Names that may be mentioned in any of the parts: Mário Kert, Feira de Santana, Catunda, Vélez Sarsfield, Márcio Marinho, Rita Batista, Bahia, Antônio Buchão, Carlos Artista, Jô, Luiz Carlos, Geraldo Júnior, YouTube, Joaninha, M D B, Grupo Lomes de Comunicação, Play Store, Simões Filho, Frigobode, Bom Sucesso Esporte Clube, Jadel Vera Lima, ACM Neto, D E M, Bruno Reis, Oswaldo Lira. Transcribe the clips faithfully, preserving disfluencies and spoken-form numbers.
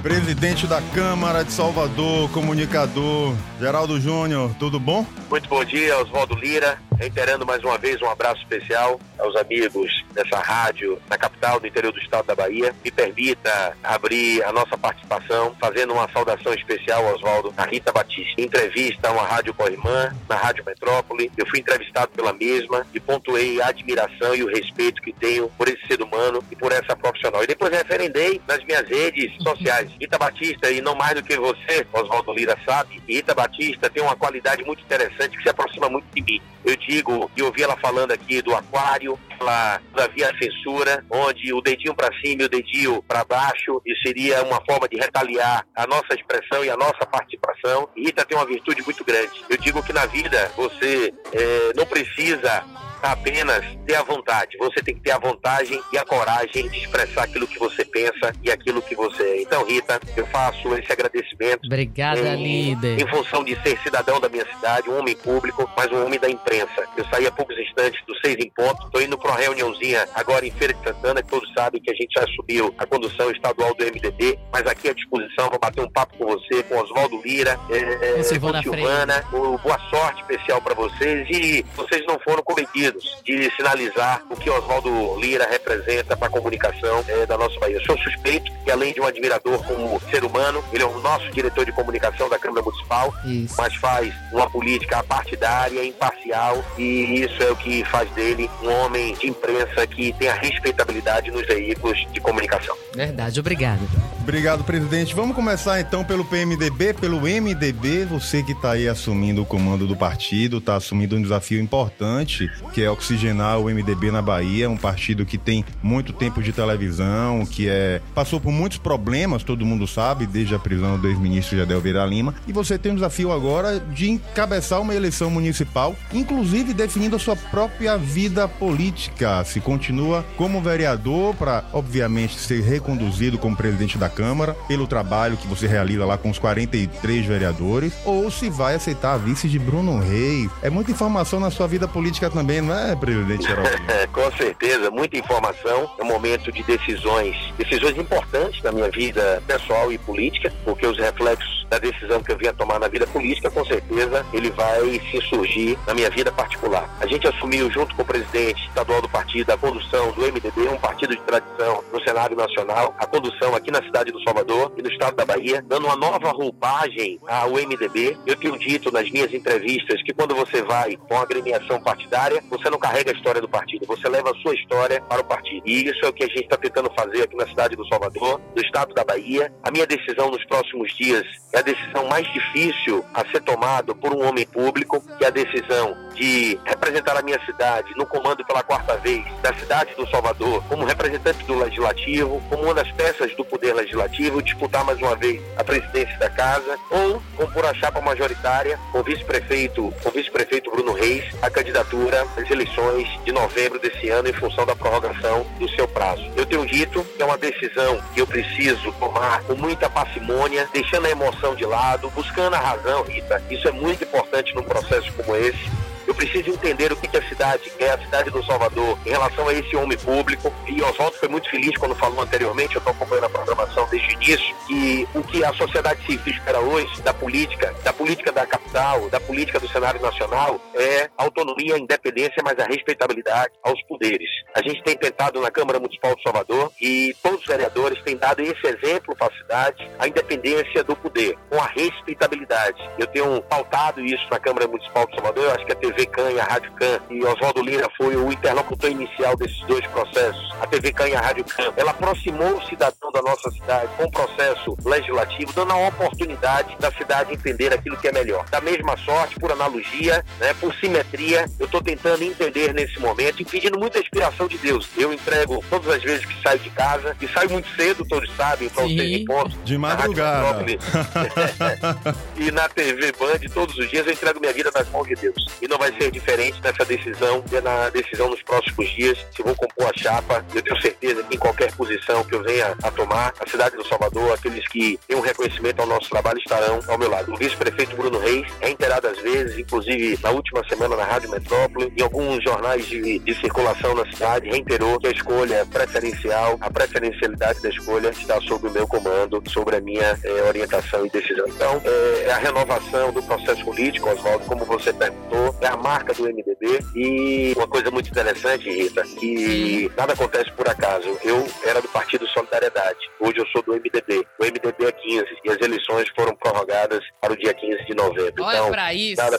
Presidente da Câmara de Salvador, comunicador, Geraldo Júnior, tudo bom? Muito bom dia, Oswaldo Lira, reiterando mais uma vez um abraço especial aos amigos dessa rádio na capital do interior do estado da Bahia. Me permita abrir a nossa participação fazendo uma saudação especial, Oswaldo, a Rita Batista. Entrevista a uma rádio co-irmã, na Rádio Metrópole, eu fui entrevistado pela mesma e pontuei a admiração e o respeito que tenho por esse ser humano e por essa profissional. E depois referendei nas minhas redes sociais. Rita Batista, e não mais do que você, Oswaldo Lira, sabe, Rita Batista tem uma qualidade muito interessante que se aproxima muito de mim. Eu digo, e ouvi ela falando aqui do aquário, ela havia a censura, onde o dedinho para cima e o dedinho para baixo, isso seria uma forma de retaliar a nossa expressão e a nossa participação. Rita tem uma virtude muito grande. Eu digo que na vida você é, não precisa apenas ter a vontade, você tem que ter a vontade e a coragem de expressar aquilo que você pensa e aquilo que você é. Então, Rita, eu faço esse agradecimento. Obrigada, em, líder. Em função de ser cidadão da minha cidade, um homem público, mas um homem da imprensa. Eu saí há poucos instantes do seis em ponto, estou indo para uma reuniãozinha agora em Feira de Santana, que todos sabem que a gente já assumiu a condução estadual do M D B, mas aqui à disposição para bater um papo com você, com Oswaldo Lira, é, com Silvana. Boa sorte especial para vocês, e vocês não foram cometidos de sinalizar o que Oswaldo Lira representa para a comunicação é, da nossa Bahia. Eu sou suspeito e, além de um admirador como ser humano, ele é o nosso diretor de comunicação da Câmara Municipal, isso. Mas faz uma política apartidária, imparcial, e isso é o que faz dele um homem de imprensa que tem a respeitabilidade nos veículos de comunicação. Verdade, obrigado. Obrigado, presidente. Vamos começar então pelo P M D B, pelo M D B, você que está aí assumindo o comando do partido, está assumindo um desafio importante, que é oxigenar o M D B na Bahia, um partido que tem muito tempo de televisão, que é passou por muitos problemas, todo mundo sabe, desde a prisão do ex-ministro Jadel Vera Lima, e você tem um desafio agora de encabeçar uma eleição municipal, inclusive definindo a sua própria vida política. Se continua como vereador para, obviamente, ser reconduzido como presidente da Câmara pelo trabalho que você realiza lá com os quarenta e três vereadores, ou se vai aceitar a vice de Bruno Reis. É muita informação na sua vida política também, não é, presidente Geraldo? Com certeza, muita informação. É um momento de decisões, decisões importantes na minha vida pessoal e política, porque os reflexos da decisão que eu vinha tomar na vida política, com certeza, ele vai se surgir na minha vida particular. A gente assumiu, junto com o presidente estadual do partido, a condução do M D B, um partido de tradição no cenário nacional, a condução aqui na cidade do Salvador e no estado da Bahia, dando uma nova roupagem ao M D B. Eu tenho dito nas minhas entrevistas que quando você vai com a agremiação partidária, você não carrega a história do partido, você leva a sua história para o partido. E isso é o que a gente está tentando fazer aqui na cidade do Salvador, no estado da Bahia. A minha decisão nos próximos dias é a decisão mais difícil a ser tomada por um homem público, que é a decisão de representar a minha cidade no comando pela quarta vez da cidade do Salvador, como representante do Legislativo, como uma das peças do Poder Legislativo, disputar mais uma vez a presidência da Casa, ou compor a chapa majoritária com o vice-prefeito, com o vice-prefeito Bruno Reis, a candidatura as eleições de novembro desse ano em função da prorrogação do seu prazo. Eu tenho dito que é uma decisão que eu preciso tomar com muita parcimônia, deixando a emoção de lado, buscando a razão, Rita. Isso é muito importante num processo como esse. Eu preciso entender o que a cidade quer, a cidade do Salvador, em relação a esse homem público. E Oswaldo foi muito feliz quando falou anteriormente, eu estou acompanhando a programação desde o início, que o que a sociedade civil espera hoje da política, da política da capital, da política do cenário nacional, é autonomia, independência, mas a respeitabilidade aos poderes. A gente tem tentado na Câmara Municipal de Salvador, e todos os vereadores têm dado esse exemplo para a cidade, a independência do poder, com a respeitabilidade. Eu tenho pautado isso na Câmara Municipal de Salvador, eu acho que a T V Cã e a Rádio Cã, e Oswaldo Lira foi o interlocutor inicial desses dois processos, a T V Cã e a Rádio Cã, ela aproximou o cidadão da nossa cidade com o processo legislativo, dando a oportunidade da cidade entender aquilo que é melhor. Da mesma sorte, por analogia, né, por simetria, eu estou tentando entender nesse momento e pedindo muita inspiração de Deus. Eu entrego todas as vezes que saio de casa, e saio muito cedo, todos sabem, para os seis encontros. De madrugada. Na e na T V Band, todos os dias eu entrego minha vida nas mãos de Deus. E não vai ser diferente nessa decisão, na decisão nos próximos dias, se vou compor a chapa. Eu tenho certeza que em qualquer posição que eu venha a tomar, a cidade do Salvador, aqueles que têm um reconhecimento ao nosso trabalho estarão ao meu lado. O vice-prefeito Bruno Reis é inteirado às vezes, inclusive na última semana na Rádio Metrópole, em alguns jornais de, de circulação na cidade, reiterou que a escolha preferencial, a preferencialidade da escolha está sob o meu comando, sobre a minha eh, orientação e decisão. Então, eh, a renovação do processo político, Oswaldo, como você perguntou, é a marca do M D B. E uma coisa muito interessante, Rita, que nada acontece por acaso. Eu era do Partido Solidariedade, hoje eu sou do M D B. O M D B é quinze e as eleições foram prorrogadas para o dia quinze de novembro. Olha, então, pra isso! Nada...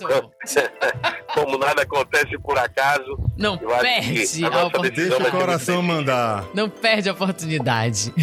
Como nada acontece por acaso, não perde a oportunidade. Deixa o coração mandar. Não perde a oportunidade.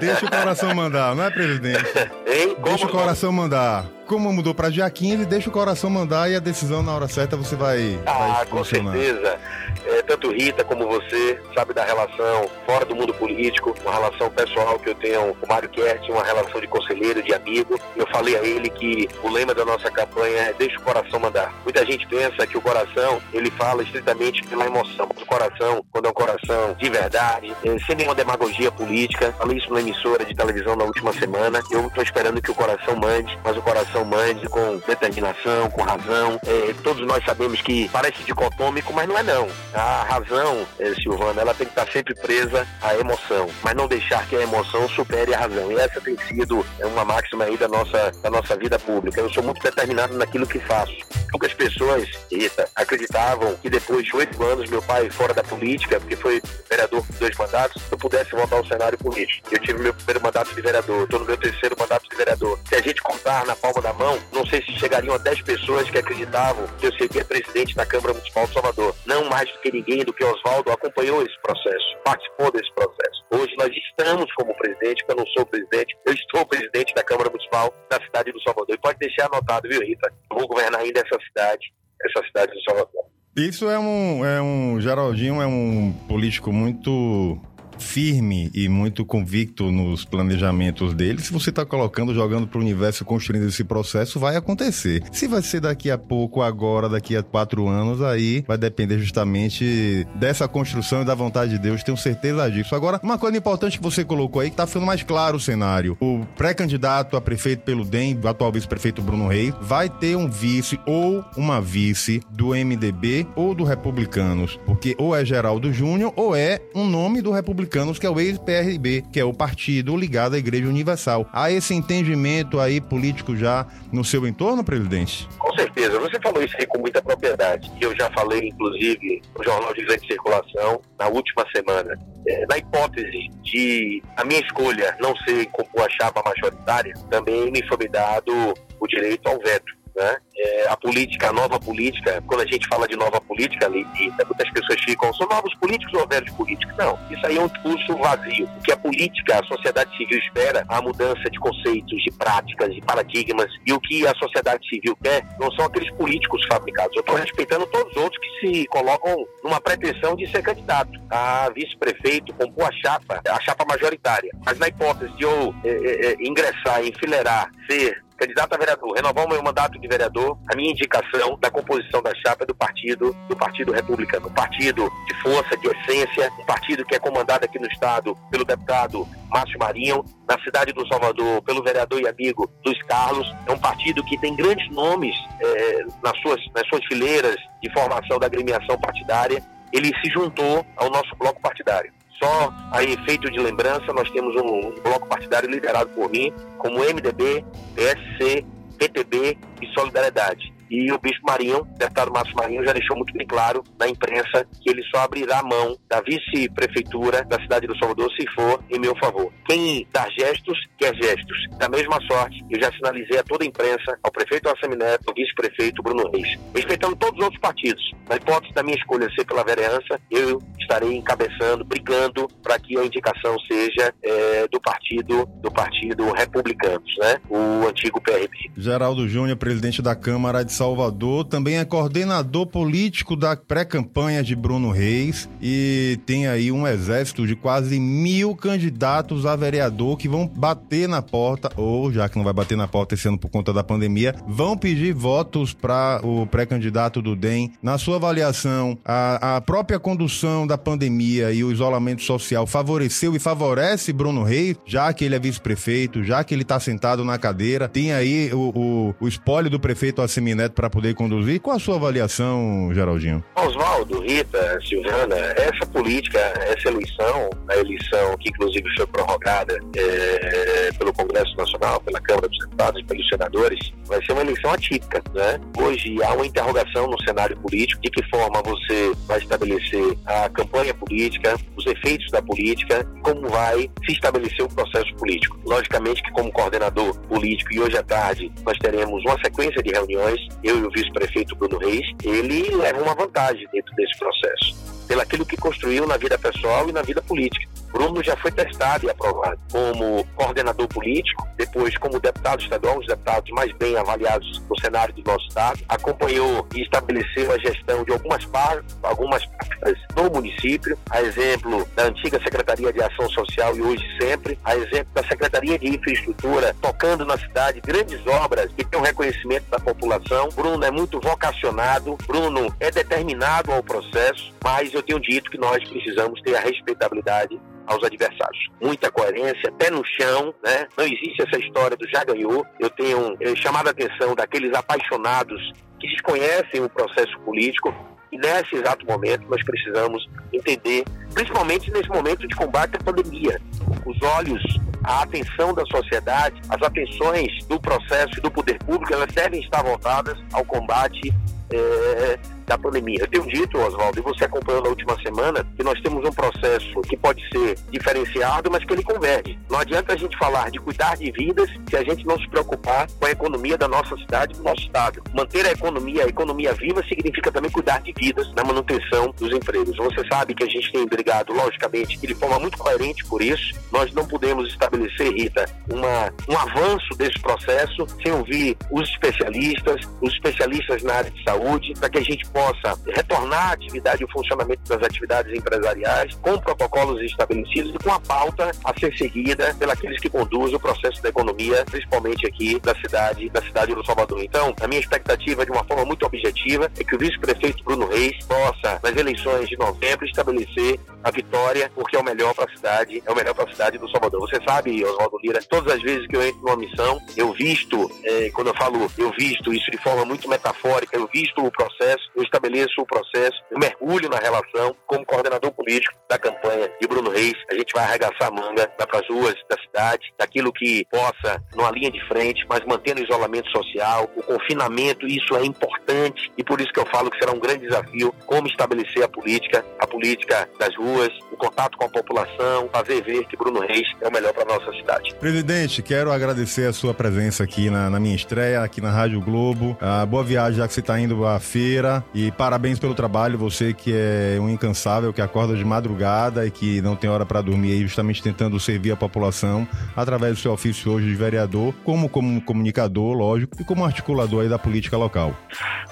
Deixa o coração mandar, não é, presidente? Hein? Como deixa o coração não? mandar. Como mudou para dia quinze, deixa o coração mandar e a decisão na hora certa você vai. Ah, vai com certeza. É, tanto Rita como você sabe da relação fora do mundo político, uma relação pessoal que eu tenho com o Mário Kert, uma relação de conselheiro, de amigo. Eu falei a ele que o lema da nossa campanha é deixa o coração mandar. Muita gente pensa que o coração, ele fala estritamente pela emoção. O coração, quando é um coração de verdade, é, sem nenhuma demagogia política, falei isso na emissora de televisão na última semana. Eu estou esperando que o coração mande, mas o coração mande com determinação, com razão. É, todos nós sabemos que parece dicotômico, mas não é não. A razão, é, Silvana, ela tem que estar sempre presa à emoção, mas não deixar que a emoção supere a razão. E essa tem sido uma máxima aí da nossa, da nossa vida pública. Eu sou muito determinado naquilo que faço. Poucas pessoas, Rita, acreditavam que depois de oito anos, meu pai fora da política, porque foi vereador por dois mandatos, eu pudesse voltar ao cenário político. Eu tive meu primeiro mandato de vereador, estou no meu terceiro mandato de vereador. Se a gente contar na palma da mão, não sei se chegariam a dez pessoas que acreditavam que eu seria presidente da Câmara Municipal de Salvador. Não mais do que ninguém, do que Oswaldo, acompanhou esse processo, participou desse processo. Hoje nós estamos como presidente, porque eu não sou presidente, eu estou presidente da Câmara Municipal da cidade do Salvador. E pode deixar anotado, viu, Rita? Eu vou governar ainda essa cidade, essa cidade do Salvador. Isso é um, é um Geraldinho é um político muito firme e muito convicto nos planejamentos dele. Se você está colocando, jogando para o universo, construindo esse processo, vai acontecer. Se vai ser daqui a pouco, agora, daqui a quatro anos, aí vai depender justamente dessa construção e da vontade de Deus, tenho certeza disso. Agora, uma coisa importante que você colocou aí, que está ficando mais claro o cenário. O pré-candidato a prefeito pelo D E M, o atual vice-prefeito Bruno Reis, vai ter um vice ou uma vice do M D B ou do Republicanos, porque ou é Geraldo Júnior ou é um nome do Republicano, que é o ex-P R B, que é o partido ligado à Igreja Universal. Há esse entendimento aí político já no seu entorno, presidente? Com certeza. Você falou isso aí com muita propriedade. Eu já falei, inclusive, no Jornal de Grande Circulação, na última semana. É, na hipótese de a minha escolha não ser compor a chapa majoritária, também me foi dado o direito ao veto. Né? É, a política, a nova política, quando a gente fala de nova política, muitas pessoas ficam, são novos políticos ou velhos políticos? Não, isso aí é um discurso vazio. O que a política, a sociedade civil espera, a mudança de conceitos, de práticas, de paradigmas, e o que a sociedade civil quer não são aqueles políticos fabricados. Eu estou respeitando todos os outros que se colocam numa pretensão de ser candidato a vice-prefeito, compor a chapa, a chapa majoritária. Mas na hipótese de eu é, é, é, ingressar, enfileirar, ser candidato a vereador, renovar o meu mandato de vereador, a minha indicação da composição da chapa é do partido, do Partido Republicano, um partido de força, de essência, um partido que é comandado aqui no estado pelo deputado Márcio Marinho, na cidade do Salvador, pelo vereador e amigo Luiz Carlos. É um partido que tem grandes nomes é, nas, suas, nas suas fileiras de formação da agremiação partidária. Ele se juntou ao nosso bloco partidário. Só a efeito de lembrança, nós temos um, um bloco partidário liderado por mim, como M D B, P S C, P T B e Solidariedade. E o bispo Marinho, o deputado Márcio Marinho, já deixou muito bem claro na imprensa que ele só abrirá a mão da vice-prefeitura da cidade do Salvador se for em meu favor. Quem dá gestos, quer gestos. Da mesma sorte, eu já sinalizei a toda a imprensa, ao prefeito A C M Neto, ao vice-prefeito Bruno Reis. Respeitando todos os outros partidos, na hipótese da minha escolha ser pela vereança, eu estarei encabeçando, brigando para que a indicação seja é, do partido, do partido Republicanos, né? O antigo P R B. Geraldo Júnior, presidente da Câmara de Salvador, também é coordenador político da pré-campanha de Bruno Reis e tem aí um exército de quase mil candidatos a vereador que vão bater na porta, ou já que não vai bater na porta esse ano por conta da pandemia, vão pedir votos para o pré-candidato do D E M. Na sua avaliação, a, a própria condução da pandemia e o isolamento social favoreceu e favorece Bruno Reis, já que ele é vice-prefeito, já que ele está sentado na cadeira, tem aí o, o, o espólio do prefeito A C M Neto para poder conduzir. Qual a sua avaliação, Geraldinho? Oswaldo, Rita, Silvana, essa política, essa eleição, a eleição que inclusive foi prorrogada é, pelo Congresso Nacional, pela Câmara dos Deputados e pelos senadores, vai ser uma eleição atípica, né? Hoje há uma interrogação no cenário político, de que forma você vai estabelecer a campanha política, os efeitos da política, como vai se estabelecer o processo político. Logicamente que como coordenador político, e hoje à tarde nós teremos uma sequência de reuniões, eu e o vice-prefeito Bruno Reis, ele leva uma vantagem dentro desse processo, pelo aquilo que construiu na vida pessoal e na vida política. Bruno já foi testado e aprovado como coordenador político, depois como deputado estadual, um dos deputados mais bem avaliados no cenário do nosso estado, acompanhou e estabeleceu a gestão de algumas partes, algumas partes no município, a exemplo da antiga Secretaria de Ação Social e Hoje Sempre, a exemplo da Secretaria de Infraestrutura, tocando na cidade grandes obras que tem um reconhecimento da população. Bruno é muito vocacionado, Bruno é determinado ao processo, mas eu tenho dito que nós precisamos ter a respeitabilidade aos adversários. Muita coerência, pé no chão, né? Não existe essa história do já ganhou. Eu tenho eu chamado a atenção daqueles apaixonados que desconhecem o processo político e nesse exato momento nós precisamos entender, principalmente nesse momento de combate à pandemia, os olhos, a atenção da sociedade, as atenções do processo e do poder público, elas devem estar voltadas ao combate é, da pandemia. Eu tenho dito, Oswaldo, e você acompanhou na última semana, que nós temos um processo que pode ser diferenciado, mas que ele converge. Não adianta a gente falar de cuidar de vidas se a gente não se preocupar com a economia da nossa cidade, do nosso estado. Manter a economia, a economia viva, significa também cuidar de vidas na manutenção dos empregos. Você sabe que a gente tem brigado, logicamente, de forma muito coerente por isso. Nós não podemos estabelecer, Rita, uma, um avanço desse processo sem ouvir os especialistas, os especialistas na área de saúde, para que a gente possa retornar a atividade e o funcionamento das atividades empresariais com protocolos estabelecidos e com a pauta a ser seguida pelaqueles que conduzem o processo da economia, principalmente aqui da cidade, da cidade do Salvador. Então, a minha expectativa, de uma forma muito objetiva, é que o vice-prefeito Bruno Reis possa, nas eleições de novembro, estabelecer a vitória, porque é o melhor para a cidade, é o melhor para a cidade do Salvador. Você sabe, Oswaldo Lira, todas as vezes que eu entro numa missão, eu visto, é, quando eu falo, eu visto isso de forma muito metafórica, eu visto o processo, eu estabeleço o processo, eu mergulho na relação. Como coordenador político da campanha de Bruno Reis, a gente vai arregaçar a manga, vai para as ruas da cidade, daquilo que possa, numa linha de frente, mas mantendo o isolamento social, o confinamento, isso é importante, e por isso que eu falo que será um grande desafio, como estabelecer a política, a política das ruas, o contato com a população, fazer ver que Bruno Reis é o melhor para a nossa cidade. Presidente, quero agradecer a sua presença aqui na, na minha estreia, aqui na Rádio Globo. Ah, boa viagem, já que você está indo à feira. E parabéns pelo trabalho, você que é um incansável, que acorda de madrugada e que não tem hora para dormir, aí justamente tentando servir a população através do seu ofício hoje de vereador, como, como comunicador, lógico, e como articulador aí da política local.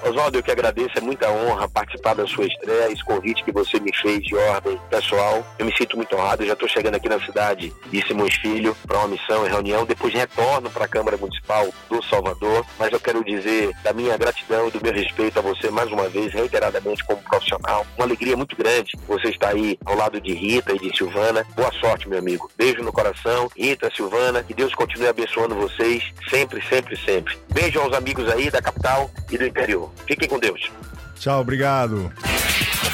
Oswaldo, eu que agradeço, é muita honra participar da sua estreia, esse convite que você me fez de ordem pessoal, eu me sinto muito honrado, eu já estou chegando aqui na cidade de Simões Filho para uma missão e reunião, depois retorno para a Câmara Municipal do Salvador, mas eu quero dizer da minha gratidão e do meu respeito a você mais uma vez, reiteradamente, como profissional. Uma alegria muito grande você estar aí ao lado de Rita e de Silvana. Boa sorte, meu amigo. Beijo no coração. Rita, Silvana, que Deus continue abençoando vocês sempre, sempre, sempre. Beijo aos amigos aí da capital e do interior. Fiquem com Deus. Tchau, obrigado.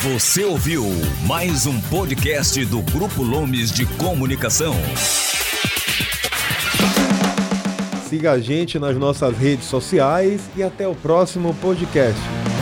Você ouviu mais um podcast do Grupo Lomes de Comunicação. Siga a gente nas nossas redes sociais e até o próximo podcast.